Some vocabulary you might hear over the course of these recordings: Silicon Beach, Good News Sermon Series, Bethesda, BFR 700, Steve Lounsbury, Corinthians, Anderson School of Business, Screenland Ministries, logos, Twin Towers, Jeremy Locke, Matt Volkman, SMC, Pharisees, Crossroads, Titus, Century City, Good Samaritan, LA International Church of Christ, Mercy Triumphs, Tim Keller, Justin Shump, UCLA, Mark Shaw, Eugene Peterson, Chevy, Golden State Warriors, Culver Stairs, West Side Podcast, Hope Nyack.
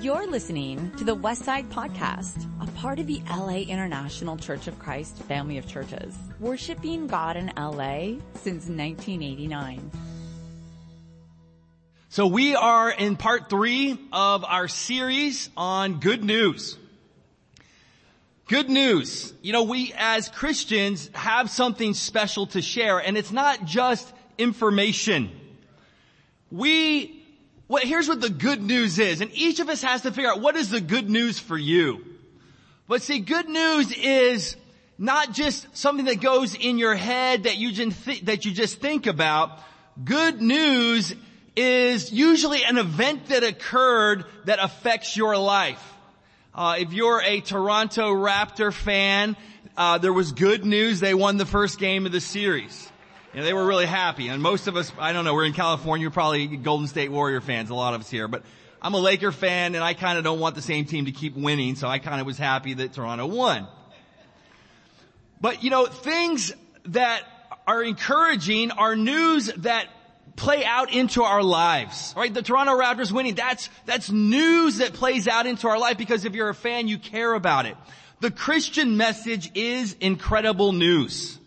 You're listening to the West Side Podcast, a part of the LA International Church of Christ family of churches, worshiping God in LA since 1989. So we are in part 3 of our series on good news. Good news. You know, we as Christians have something special to share, and it's not just information. Here's what the good news is, and each of us has to figure out what is the good news for you. But see, good news is not just something that goes in your head that you just think about. Good news is usually an event that occurred that affects your life. If you're a Toronto Raptor fan, there was good news. They won the first game of the series. You know, they were really happy. And most of us, I don't know, we're in California, you're probably Golden State Warrior fans, a lot of us here. But I'm a Laker fan, and I kind of don't want the same team to keep winning, so I kind of was happy that Toronto won. But, you know, things that are encouraging are news that play out into our lives. All right, the Toronto Raptors winning, that's news that plays out into our life, because if you're a fan, you care about it. The Christian message is incredible news.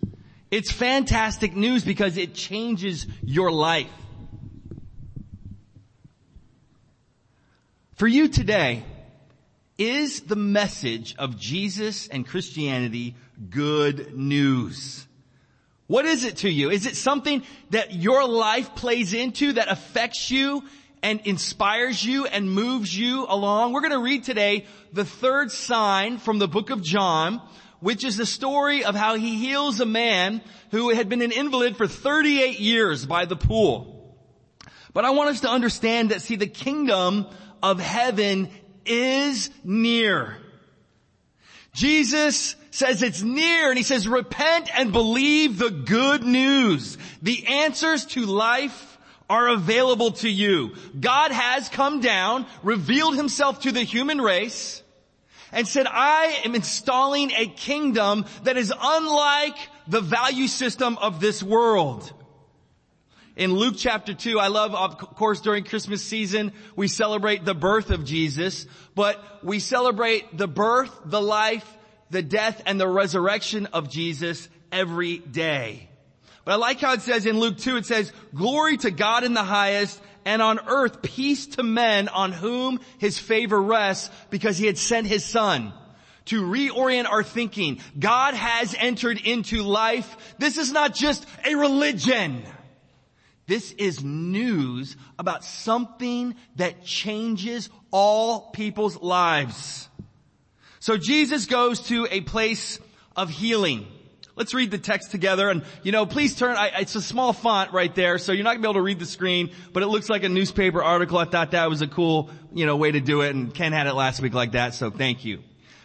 It's fantastic news because it changes your life. For you today, is the message of Jesus and Christianity good news? What is it to you? Is it something that your life plays into that affects you and inspires you and moves you along? We're going to read today the third sign from the book of John, which is the story of how he heals a man who had been an invalid for 38 years by the pool. But I want us to understand that, see, the kingdom of heaven is near. Jesus says it's near, and he says, repent and believe the good news. The answers to life are available to you. God has come down, revealed himself to the human race, and said, I am installing a kingdom that is unlike the value system of this world. In Luke chapter 2, I love, of course, during Christmas season, we celebrate the birth of Jesus, but we celebrate the birth, the life, the death, and the resurrection of Jesus every day. But I like how it says in Luke 2, it says, glory to God in the highest, and on earth, peace to men on whom his favor rests, because he had sent his son to reorient our thinking. God has entered into life. This is not just a religion. This is news about something that changes all people's lives. So Jesus goes to a place of healing. Let's read the text together, and, you know, please turn, it's a small font right there, so you're not gonna be able to read the screen, but it looks like a newspaper article. I thought that was a cool, you know, way to do it, and Ken had it last week like that, so thank you.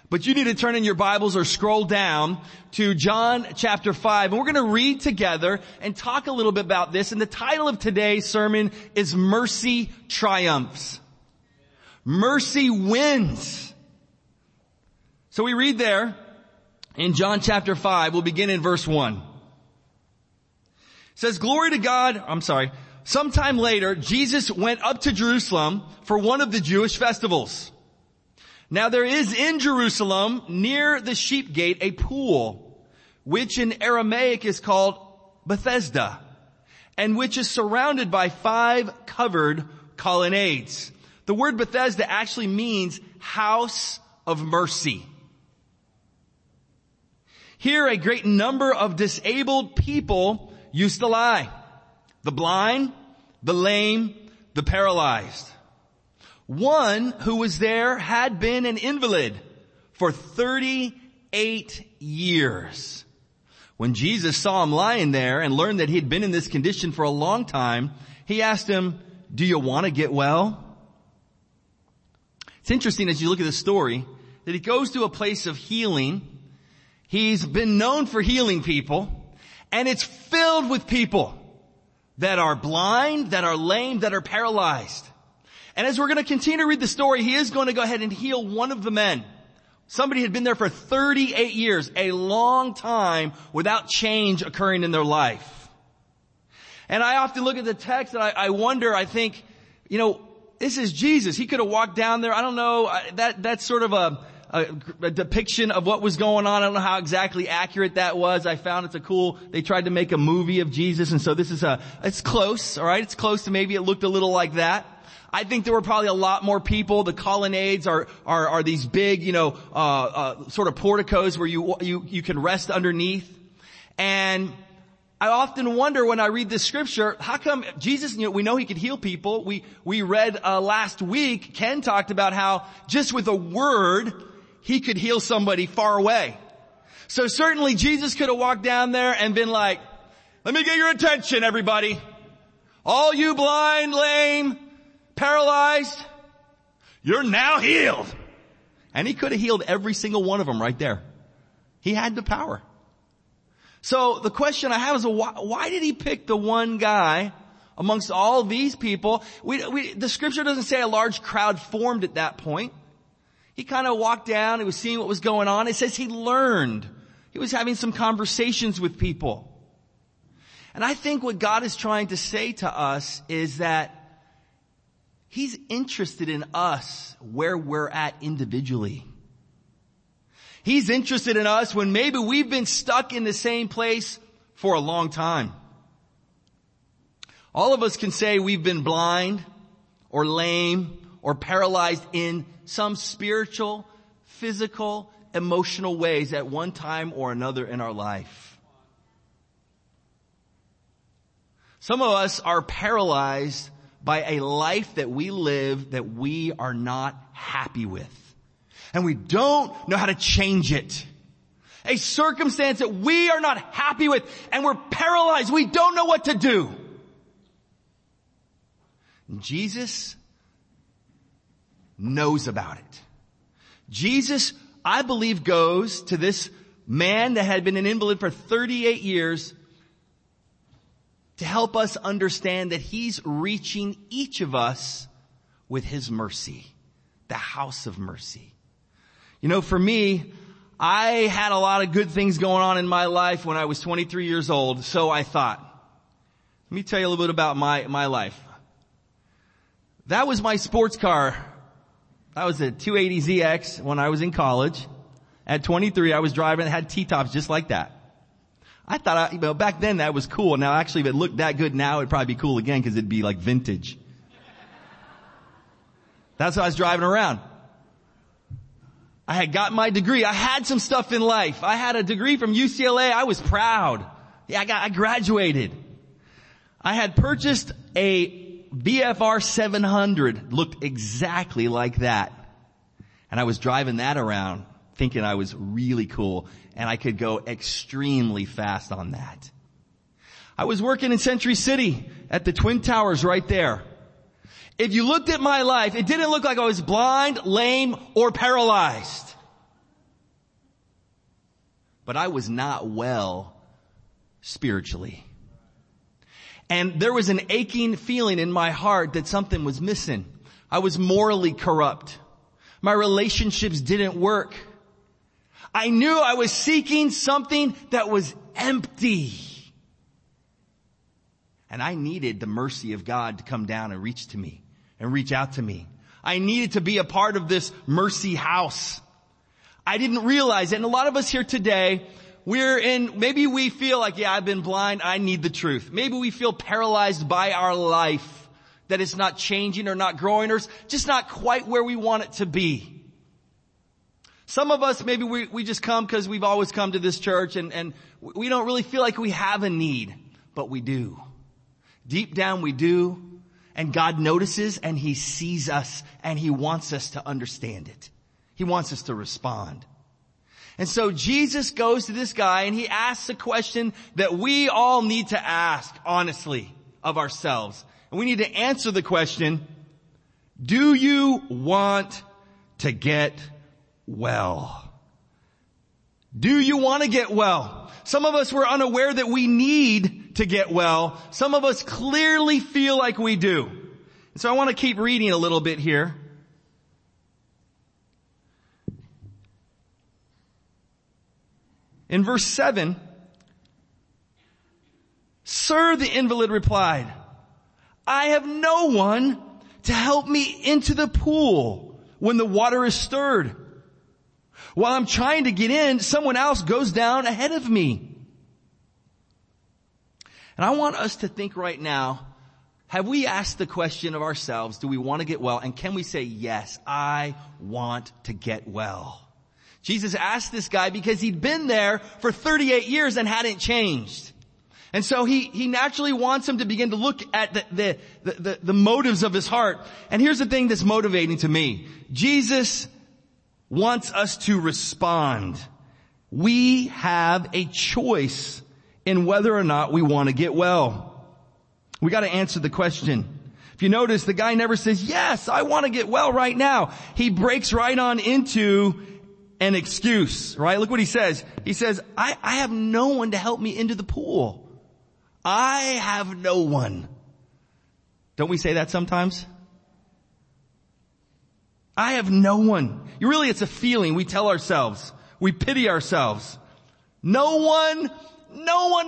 But you need to turn in your Bibles or scroll down to John chapter 5, and we're gonna read together and talk a little bit about this, and the title of today's sermon is Mercy Triumphs. Mercy wins. So we read there, in John chapter 5, we'll begin in verse 1. It says, glory to God, sometime later, Jesus went up to Jerusalem for one of the Jewish festivals. Now there is in Jerusalem, near the sheep gate, a pool, which in Aramaic is called Bethesda, and which is surrounded by 5 covered colonnades. The word Bethesda actually means house of mercy. Here a great number of disabled people used to lie. The blind, the lame, the paralyzed. One who was there had been an invalid for 38 years. When Jesus saw him lying there and learned that he'd been in this condition for a long time, he asked him, do you want to get well? It's interesting as you look at this story that he goes to a place of healing. He's been known for healing people, and it's filled with people that are blind, that are lame, that are paralyzed. And as we're going to continue to read the story, he is going to go ahead and heal one of the men. Somebody had been there for 38 years, a long time without change occurring in their life. And I often look at the text and I wonder, I think, you know, This is Jesus. He could have walked down there. I don't know. That's sort of a depiction of what was going on. I don't know how exactly accurate that was. I found it's a cool, they tried to make a movie of Jesus, and so this is it's close, all right? It's close to maybe it looked a little like that. I think there were probably a lot more people. The colonnades are these big, sort of porticos where you can rest underneath. And I often wonder when I read this scripture, how come Jesus, we know he could heal people. We read last week, Ken talked about how just with a word, he could heal somebody far away. So certainly Jesus could have walked down there and been like, let me get your attention, everybody. All you blind, lame, paralyzed, you're now healed. And he could have healed every single one of them right there. He had the power. So the question I have is, why did he pick the one guy amongst all these people? The scripture doesn't say a large crowd formed at that point. He kind of walked down. He was seeing what was going on. It says he learned. He was having some conversations with people. And I think what God is trying to say to us is that he's interested in us where we're at individually. He's interested in us when maybe we've been stuck in the same place for a long time. All of us can say we've been blind or lame or paralyzed in some spiritual, physical, emotional ways at one time or another in our life. Some of us are paralyzed by a life that we live that we are not happy with. And we don't know how to change it. A circumstance that we are not happy with, and we're paralyzed. We don't know what to do. Jesus knows about it. Jesus, I believe, goes to this man that had been an invalid for 38 years to help us understand that he's reaching each of us with his mercy, the house of mercy. For me, I had a lot of good things going on in my life when I was 23 years old, so I thought. Let me tell you a little bit about my life. That was my sports car. That was a 280ZX when I was in college. At 23, I was driving, it had T-tops just like that. I thought, back then that was cool. Now, actually, if it looked that good now, it'd probably be cool again because it'd be like vintage. That's how I was driving around. I had gotten my degree. I had some stuff in life. I had a degree from UCLA. I was proud. Yeah, I graduated. I had purchased a BFR 700. Looked exactly like that. And I was driving that around thinking I was really cool and I could go extremely fast on that. I was working in Century City at the Twin Towers right there. If you looked at my life, it didn't look like I was blind, lame, or paralyzed. But I was not well spiritually. And there was an aching feeling in my heart that something was missing. I was morally corrupt. My relationships didn't work. I knew I was seeking something that was empty. And I needed the mercy of God to come down and reach out to me. I needed to be a part of this mercy house. I didn't realize it. And a lot of us here today, maybe we feel like, yeah, I've been blind. I need the truth. Maybe we feel paralyzed by our life, that it's not changing or not growing or just not quite where we want it to be. Some of us, maybe we just come because we've always come to this church and we don't really feel like we have a need, but we do. Deep down we do, and God notices and he sees us and he wants us to understand it. He wants us to respond. And so Jesus goes to this guy and he asks a question that we all need to ask honestly of ourselves. And we need to answer the question, do you want to get well? Do you want to get well? Some of us were unaware that we need to get well. Some of us clearly feel like we do. And so I want to keep reading a little bit here. In verse 7, Sir, the invalid replied, I have no one to help me into the pool when the water is stirred. While I'm trying to get in, someone else goes down ahead of me. And I want us to think right now, have we asked the question of ourselves, do we want to get well? And can we say, yes, I want to get well? Jesus asked this guy because he'd been there for 38 years and hadn't changed. And so he naturally wants him to begin to look at the motives of his heart. And here's the thing that's motivating to me. Jesus wants us to respond. We have a choice in whether or not we want to get well. We got to answer the question. If you notice, the guy never says, yes, I want to get well right now. He breaks right on into an excuse, right? Look what he says. He says, I have no one to help me into the pool. I have no one. Don't we say that sometimes? I have no one. Really, it's a feeling we tell ourselves. We pity ourselves. No one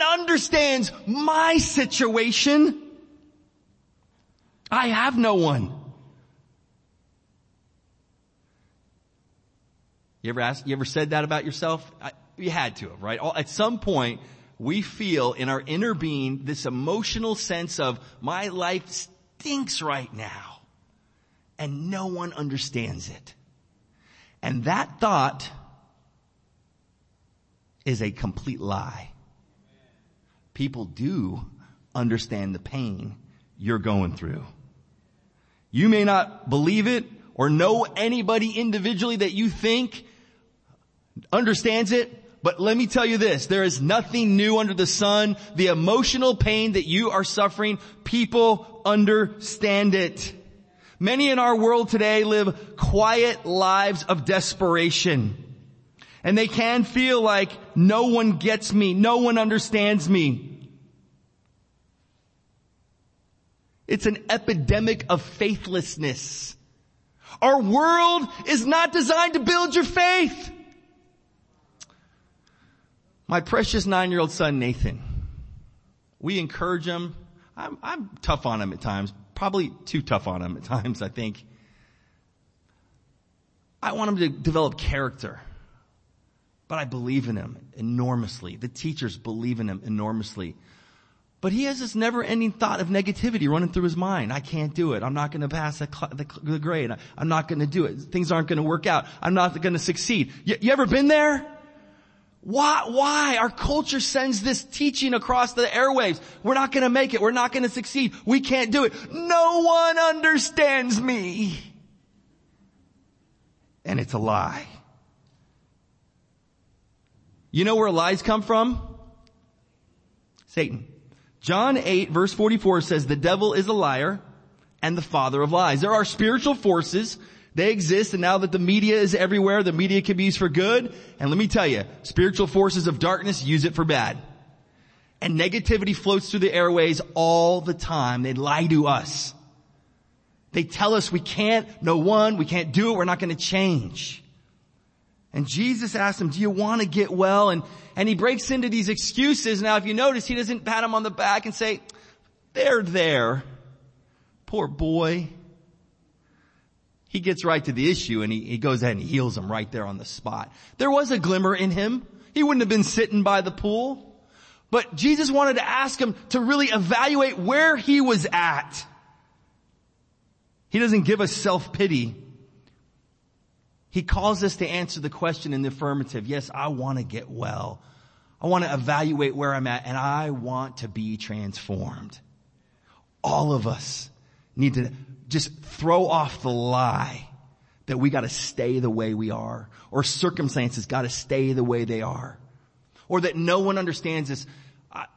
understands my situation. I have no one. You ever said that about yourself? You had to have, right? At some point, we feel in our inner being this emotional sense of my life stinks right now and no one understands it. And that thought is a complete lie. People do understand the pain you're going through. You may not believe it or know anybody individually that you think understands it. But let me tell you this, there is nothing new under the sun. The emotional pain that you are suffering, people understand it. Many in our world today live quiet lives of desperation. And they can feel like no one gets me, no one understands me. It's an epidemic of faithlessness. Our world is not designed to build your faith. My precious 9-year-old son, Nathan, we encourage him. I'm tough on him at times, probably too tough on him at times, I think. I want him to develop character, but I believe in him enormously. The teachers believe in him enormously. But he has this never-ending thought of negativity running through his mind. I can't do it. I'm not going to pass the grade. I'm not going to do it. Things aren't going to work out. I'm not going to succeed. You ever been there? Why? Our culture sends this teaching across the airwaves. We're not going to make it. We're not going to succeed. We can't do it. No one understands me. And it's a lie. You know where lies come from? Satan. John 8 verse 44 says the devil is a liar and the father of lies. There are spiritual forces. They exist, and now that the media is everywhere, the media can be used for good. And let me tell you, spiritual forces of darkness use it for bad. And negativity floats through the airways all the time. They lie to us. They tell us we can't do it, we're not going to change. And Jesus asked him, do you want to get well? And he breaks into these excuses. Now, if you notice, he doesn't pat him on the back and say, they're there. Poor boy. He gets right to the issue and he goes ahead and heals him right there on the spot. There was a glimmer in him. He wouldn't have been sitting by the pool. But Jesus wanted to ask him to really evaluate where he was at. He doesn't give us self-pity. He calls us to answer the question in the affirmative. Yes, I want to get well. I want to evaluate where I'm at and I want to be transformed. All of us need to just throw off the lie that we got to stay the way we are, or circumstances got to stay the way they are, or that no one understands us.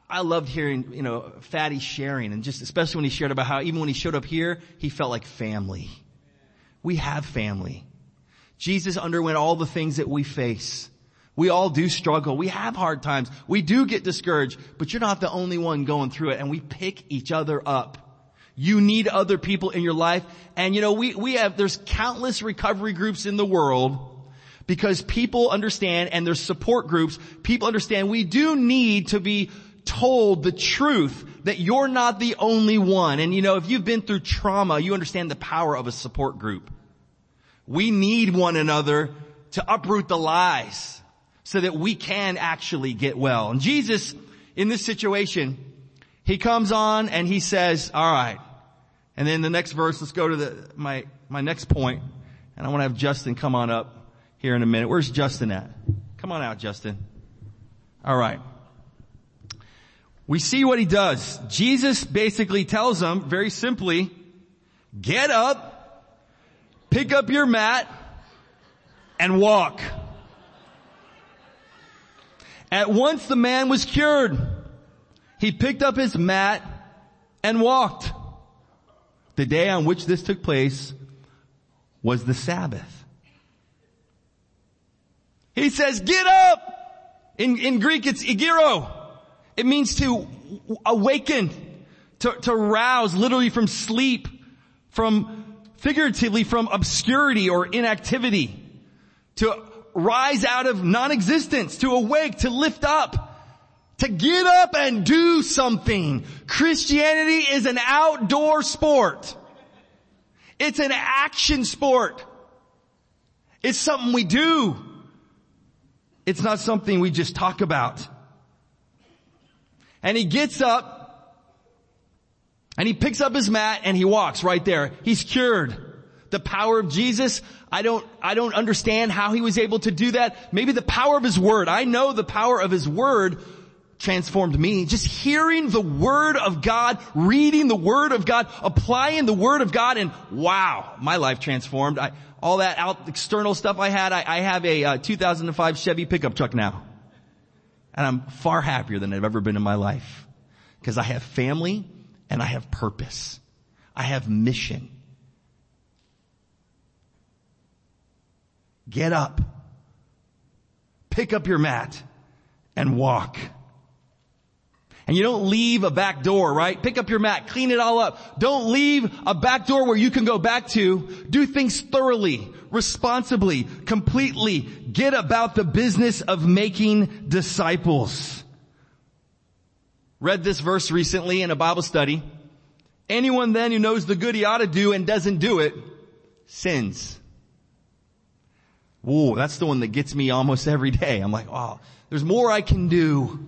I loved hearing, Fatty sharing, and just especially when he shared about how even when he showed up here, he felt like family. We have family. Jesus underwent all the things that we face. We all do struggle. We have hard times. We do get discouraged, but you're not the only one going through it, and we pick each other up. You need other people in your life. And there's countless recovery groups in the world because people understand, and there's support groups. People understand we do need to be told the truth that you're not the only one. And you know, if you've been through trauma, you understand the power of a support group. We need one another to uproot the lies so that we can actually get well. And Jesus, in this situation, he comes on and he says, all right. And then the next verse, let's go to my next point. And I want to have Justin come on up here in a minute. Where's Justin at? Come on out, Justin. All right. We see what he does. Jesus basically tells them very simply, get up, pick up your mat, and walk. At once the man was cured. He picked up his mat and walked. The day on which this took place was the Sabbath. He says, get up. In Greek, it's agero. It means to awaken, to rouse, literally from sleep, from figuratively from obscurity or inactivity, to rise out of non-existence, to awake, to lift up, to get up and do something. Christianity is an outdoor sport. It's an action sport. It's something we do. It's not something we just talk about. And he gets up and he picks up his mat and he walks right there. He's cured. The power of Jesus. I don't understand how he was able to do that. Maybe the power of his word. I know the power of his word transformed me. Just hearing the word of God, reading the word of God, applying the word of God, and wow, my life transformed. All that external stuff I had, I have a 2005 Chevy pickup truck now. And I'm far happier than I've ever been in my life. Because I have family and I have purpose. I have mission. Get up. Pick up your mat and walk. And you don't leave a back door, right? Pick up your mat, clean it all up. Don't leave a back door where you can go back to. Do things thoroughly, responsibly, completely. Get about the business of making disciples. Read this verse recently in a Bible study. Anyone then who knows the good he ought to do and doesn't do it, sins. Whoa, that's the one that gets me almost every day. I'm like, oh, there's more I can do.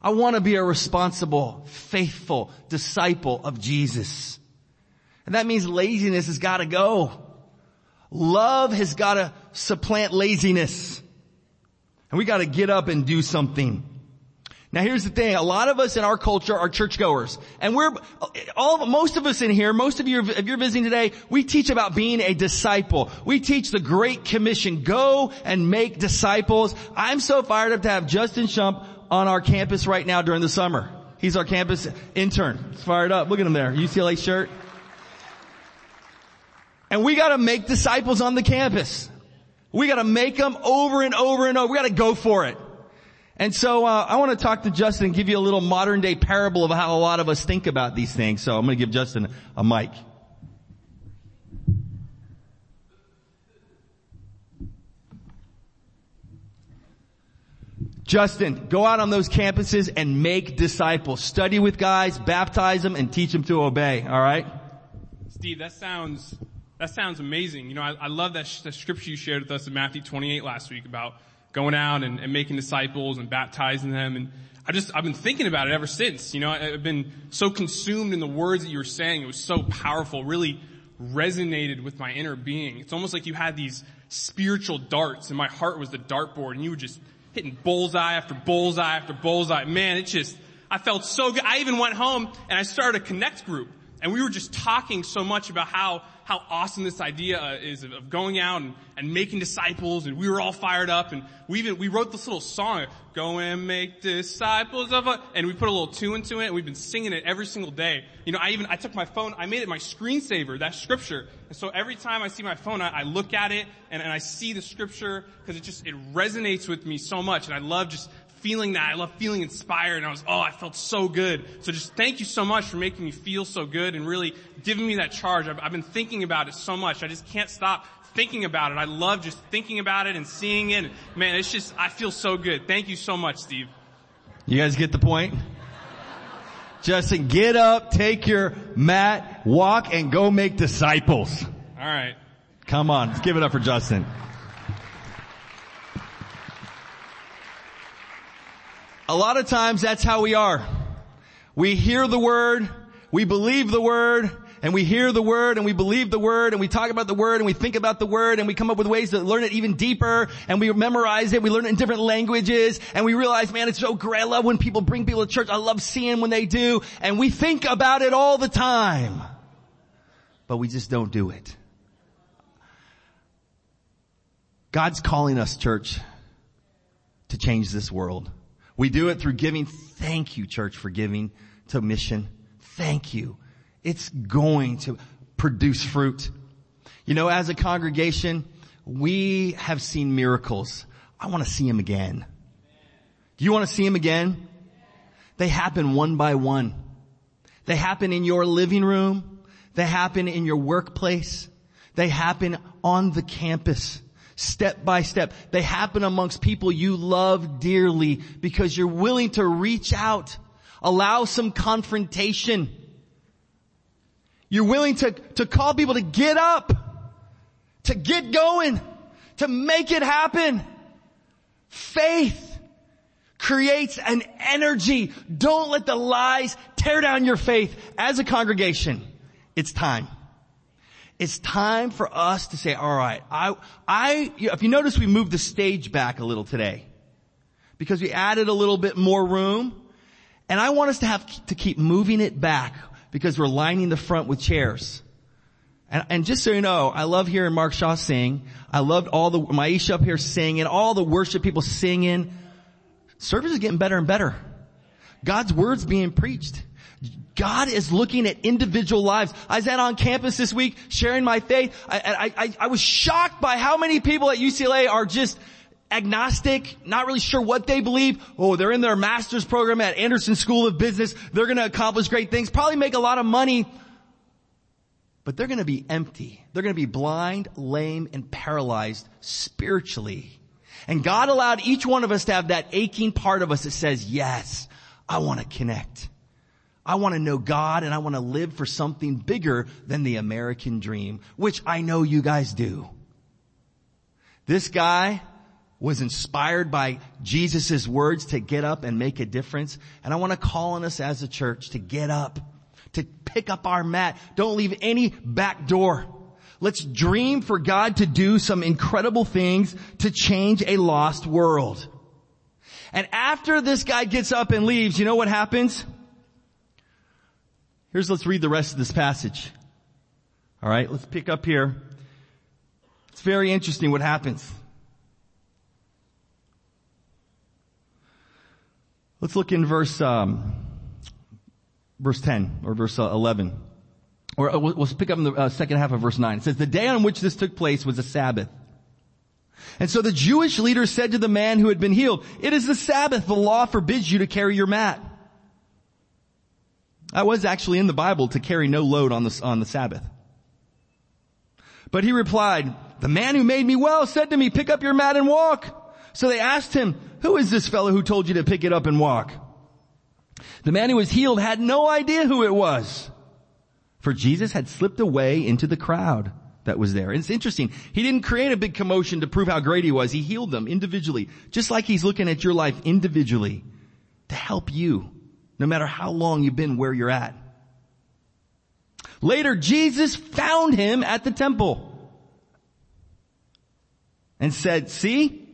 I want to be a responsible, faithful disciple of Jesus. And that means laziness has got to go. Love has got to supplant laziness. And we got to get up and do something. Now here's the thing. A lot of us in our culture are churchgoers. And most of us in here, most of you, if you're visiting today, we teach about being a disciple. We teach the Great Commission. Go and make disciples. I'm so fired up to have Justin Shump on our campus right now during the summer. He's our campus intern. He's fired up. Look at him there. UCLA shirt. And we gotta make disciples on the campus. We gotta make them over and over and over. We gotta go for it. And so, I wanna talk to Justin and give you a little modern day parable of how a lot of us think about these things. So I'm gonna give Justin a mic. Justin, go out on those campuses and make disciples. Study with guys, baptize them, and teach them to obey. All right? Steve, that sounds amazing. You know, I love that scripture you shared with us in Matthew 28 last week about going out and making disciples and baptizing them. And I've been thinking about it ever since. You know, I've been so consumed in the words that you were saying. It was so powerful, really resonated with my inner being. It's almost like you had these spiritual darts, and my heart was the dartboard, and you would just hitting bullseye after bullseye after bullseye. Man, I felt so good. I even went home and I started a connect group, and we were just talking so much about how awesome this idea is of going out and making disciples, and we were all fired up, and we wrote this little song, Go and Make Disciples of Us, and we put a little tune into it, and we've been singing it every single day. You know, I took my phone, I made it my screensaver, that scripture. And so every time I see my phone, I look at it and I see the scripture, because it resonates with me so much, and I love just feeling that. I love feeling inspired, and I felt so good. So just thank you so much for making me feel so good and really giving me that charge. I've been thinking about it so much. I just can't stop thinking about it. I love just thinking about it and seeing it. Man, I feel so good. Thank you so much, Steve. You guys get the point? Justin, get up, take your mat, walk, and go make disciples. All right. Come on. Let's give it up for Justin. A lot of times that's how we are. We hear the word, we believe the word, and we hear the word, and we believe the word, and we talk about the word, and we think about the word, and we come up with ways to learn it even deeper, and we memorize it, we learn it in different languages, and we realize, man, it's so great. I love when people bring people to church. I love seeing when they do, and we think about it all the time, but we just don't do it. God's calling us, church, to change this world. We do it through giving. Thank you, church, for giving to mission. Thank you. It's going to produce fruit. You know, as a congregation, we have seen miracles. I want to see them again. Do you want to see them again? They happen one by one. They happen in your living room. They happen in your workplace. They happen on the campus. Step by step. They happen amongst people you love dearly because you're willing to reach out. Allow some confrontation. You're willing to call people to get up, to get going, to make it happen. Faith creates an energy. Don't let the lies tear down your faith. As a congregation, it's time. It's time for us to say, all right, if you notice, we moved the stage back a little today because we added a little bit more room, and I want us to have to keep moving it back, because we're lining the front with chairs. And just so you know, I love hearing Mark Shaw sing. I loved all the Maisha up here singing, all the worship people singing. Service is getting better and better. God's word's being preached. God is looking at individual lives. I was out on campus this week sharing my faith. I was shocked by how many people at UCLA are just agnostic, not really sure what they believe. Oh, they're in their master's program at Anderson School of Business. They're going to accomplish great things, probably make a lot of money, but they're going to be empty. They're going to be blind, lame, and paralyzed spiritually. And God allowed each one of us to have that aching part of us that says, yes, I want to connect. I want to know God, and I want to live for something bigger than the American dream, which I know you guys do. This guy was inspired by Jesus' words to get up and make a difference. And I want to call on us as a church to get up, to pick up our mat. Don't leave any back door. Let's dream for God to do some incredible things to change a lost world. And after this guy gets up and leaves, you know what happens? Let's read the rest of this passage. All right, let's pick up here. It's very interesting what happens. Let's look in verse 10 or verse 11. Or we'll pick up in the second half of verse 9. It says, the day on which this took place was a Sabbath. And so the Jewish leader said to the man who had been healed, it is the Sabbath. The law forbids you to carry your mat. I was actually in the Bible to carry no load on the Sabbath. But he replied, the man who made me well said to me, pick up your mat and walk. So they asked him, who is this fellow who told you to pick it up and walk? The man who was healed had no idea who it was, for Jesus had slipped away into the crowd that was there. And it's interesting. He didn't create a big commotion to prove how great he was. He healed them individually, just like he's looking at your life individually to help you, no matter how long you've been where you're at. Later, Jesus found him at the temple and said, see,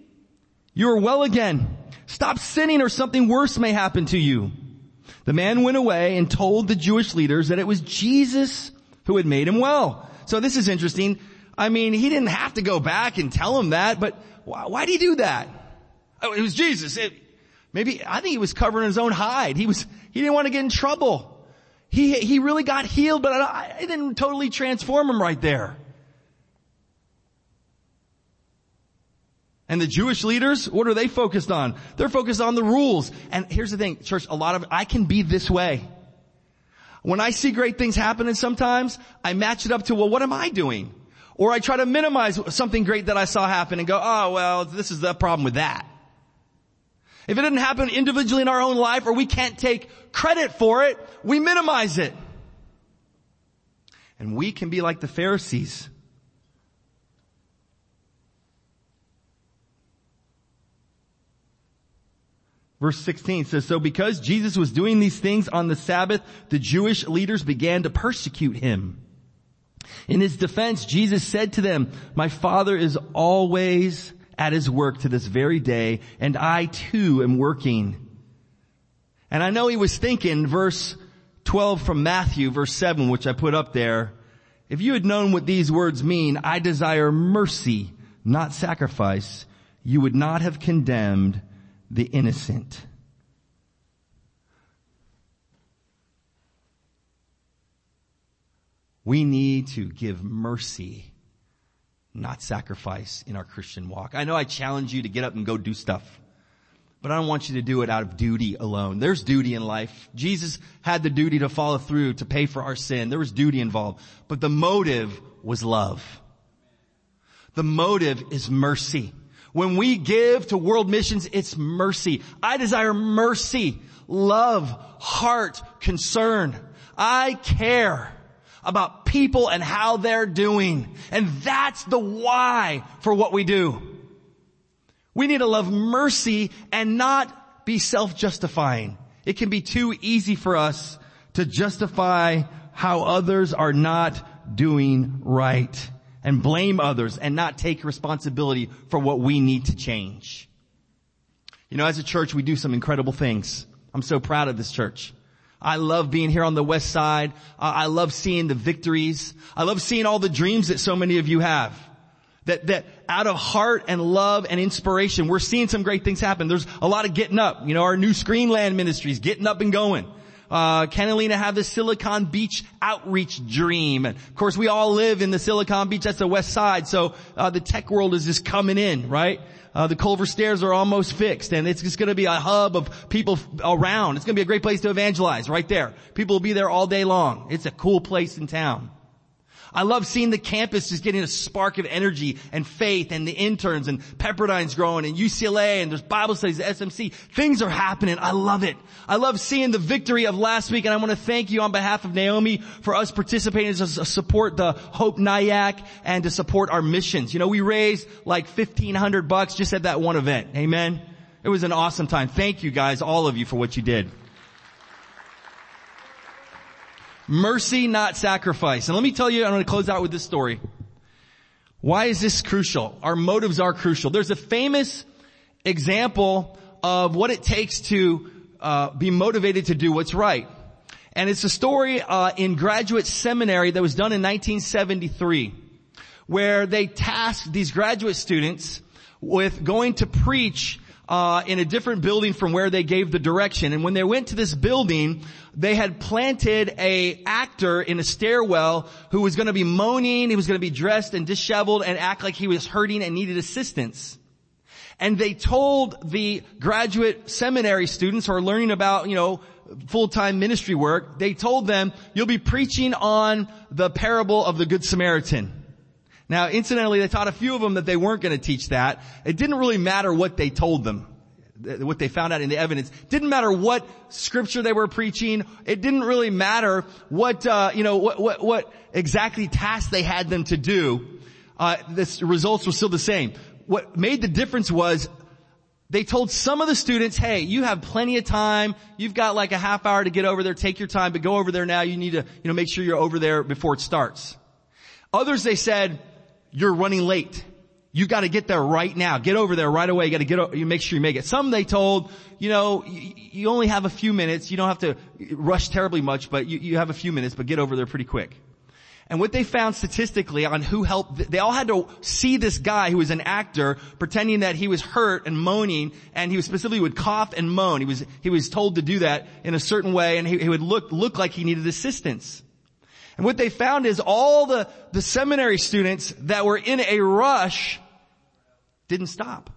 you are well again. Stop sinning or something worse may happen to you. The man went away and told the Jewish leaders that it was Jesus who had made him well. So this is interesting. I mean, he didn't have to go back and tell him that, but why did he do that? Oh, it was Jesus. I think he was covering his own hide. He didn't want to get in trouble. He really got healed, but it didn't totally transform him right there. And the Jewish leaders, what are they focused on? They're focused on the rules. And here's the thing, church, I can be this way. When I see great things happening sometimes, I match it up to, well, what am I doing? Or I try to minimize something great that I saw happen and go, oh, well, this is the problem with that. If it didn't happen individually in our own life or we can't take credit for it, we minimize it. And we can be like the Pharisees. Verse 16 says, so because Jesus was doing these things on the Sabbath, the Jewish leaders began to persecute him. In his defense, Jesus said to them, my Father is always at his work to this very day, and I too am working. And I know he was thinking, verse 12 from Matthew, verse 7, which I put up there, if you had known what these words mean, I desire mercy, not sacrifice, you would not have condemned the innocent. We need to give mercy, not sacrifice, in our Christian walk. I know I challenge you to get up and go do stuff, but I don't want you to do it out of duty alone. There's duty in life. Jesus had the duty to follow through, to pay for our sin. There was duty involved, but the motive was love. The motive is mercy. When we give to world missions, it's mercy. I desire mercy, love, heart, concern. I care about people and how they're doing. And that's the why for what we do. We need to love mercy and not be self-justifying. It can be too easy for us to justify how others are not doing right, and blame others and not take responsibility for what we need to change. You know, as a church, we do some incredible things. I'm so proud of this church. I love being here on the West Side. I love seeing the victories. I love seeing all the dreams that so many of you have. That out of heart and love and inspiration, we're seeing some great things happen. There's a lot of getting up. You know, our new Screenland Ministries, getting up and going. Ken and Lena have the Silicon Beach outreach dream. And of course, we all live in the Silicon Beach. That's the West Side. So, the tech world is just coming in, right? The Culver Stairs are almost fixed, and it's just gonna be a hub of people around. It's gonna be a great place to evangelize right there. People will be there all day long. It's a cool place in town. I love seeing the campus just getting a spark of energy and faith, and the interns, and Pepperdine's growing, and UCLA, and there's Bible studies, SMC. Things are happening. I love it. I love seeing the victory of last week, and I want to thank you on behalf of Naomi for us participating to support the Hope Nyack and to support our missions. You know, we raised like $1,500 just at that one event. Amen. It was an awesome time. Thank you guys, all of you, for what you did. Mercy, not sacrifice. And let me tell you, I'm going to close out with this story. Why is this crucial? Our motives are crucial. There's a famous example of what it takes to be motivated to do what's right. And it's a story in graduate seminary that was done in 1973, where they tasked these graduate students with going to preach in a different building from where they gave the direction. And when they went to this building, they had planted a actor in a stairwell who was going to be moaning. He was going to be dressed and disheveled and act like he was hurting and needed assistance. And they told the graduate seminary students who are learning about, you know, full-time ministry work, they told them, you'll be preaching on the parable of the Good Samaritan. Now, incidentally, they taught a few of them that they weren't going to teach that. It didn't really matter what they told them, what they found out in the evidence. It didn't matter what scripture they were preaching. It didn't really matter what exactly task they had them to do. The results were still the same. What made the difference was they told some of the students, hey, you have plenty of time. You've got like a half hour to get over there. Take your time, but go over there now. You need to, make sure you're over there before it starts. Others, they said, you're running late. You got to get there right now. Get over there right away. You got to you make sure you make it. Some they told, you only have a few minutes. You don't have to rush terribly much, but you have a few minutes, but get over there pretty quick. And what they found statistically on who helped, they all had to see this guy who was an actor pretending that he was hurt and moaning, and he was specifically would cough and moan. He was told to do that in a certain way, and he would look like he needed assistance. And what they found is all the seminary students that were in a rush didn't stop.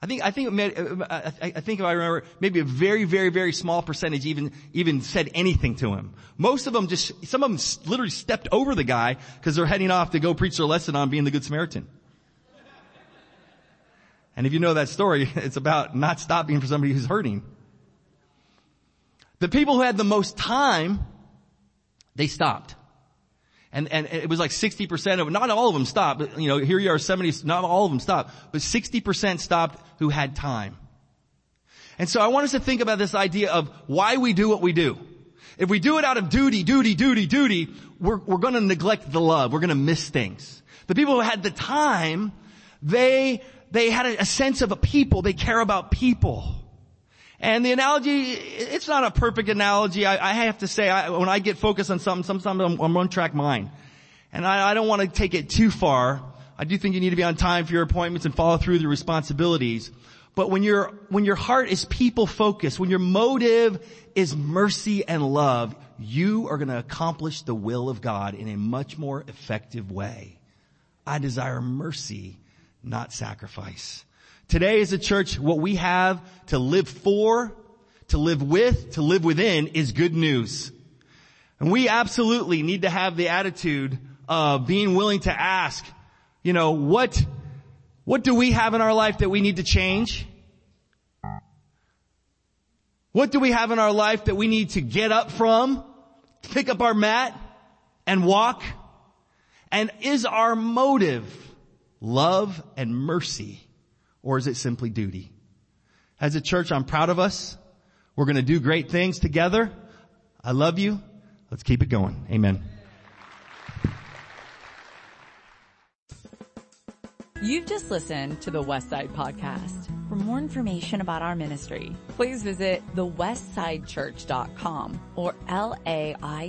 I think if I remember, maybe a very, very, very small percentage even said anything to him. Most of them some of them literally stepped over the guy because they're heading off to go preach their lesson on being the Good Samaritan. And if you know that story, it's about not stopping for somebody who's hurting. The people who had the most time, they stopped. And it was like 60% of, not all of them stopped, you know, here you are 70, not all of them stopped, but 60% stopped who had time. And so I want us to think about this idea of why we do what we do. If we do it out of duty, we're gonna neglect the love. We're gonna miss things. The people who had the time, they had a sense of a people. They care about people. And the analogy, it's not a perfect analogy. I have to say, when I get focused on something, sometimes I'm on track mind. And I don't want to take it too far. I do think you need to be on time for your appointments and follow through the responsibilities. But when your heart is people focused, when your motive is mercy and love, you are going to accomplish the will of God in a much more effective way. I desire mercy, not sacrifice. Today as a church, what we have to live for, to live with, to live within is good news. And we absolutely need to have the attitude of being willing to ask, you know, what do we have in our life that we need to change? What do we have in our life that we need to get up from, pick up our mat, and walk? And is our motive love and mercy? Or is it simply duty? As a church, I'm proud of us. We're going to do great things together. I love you. Let's keep it going. Amen. You've just listened to the West Side Podcast. For more information about our ministry, please visit thewestsidechurch.com or laicc.net.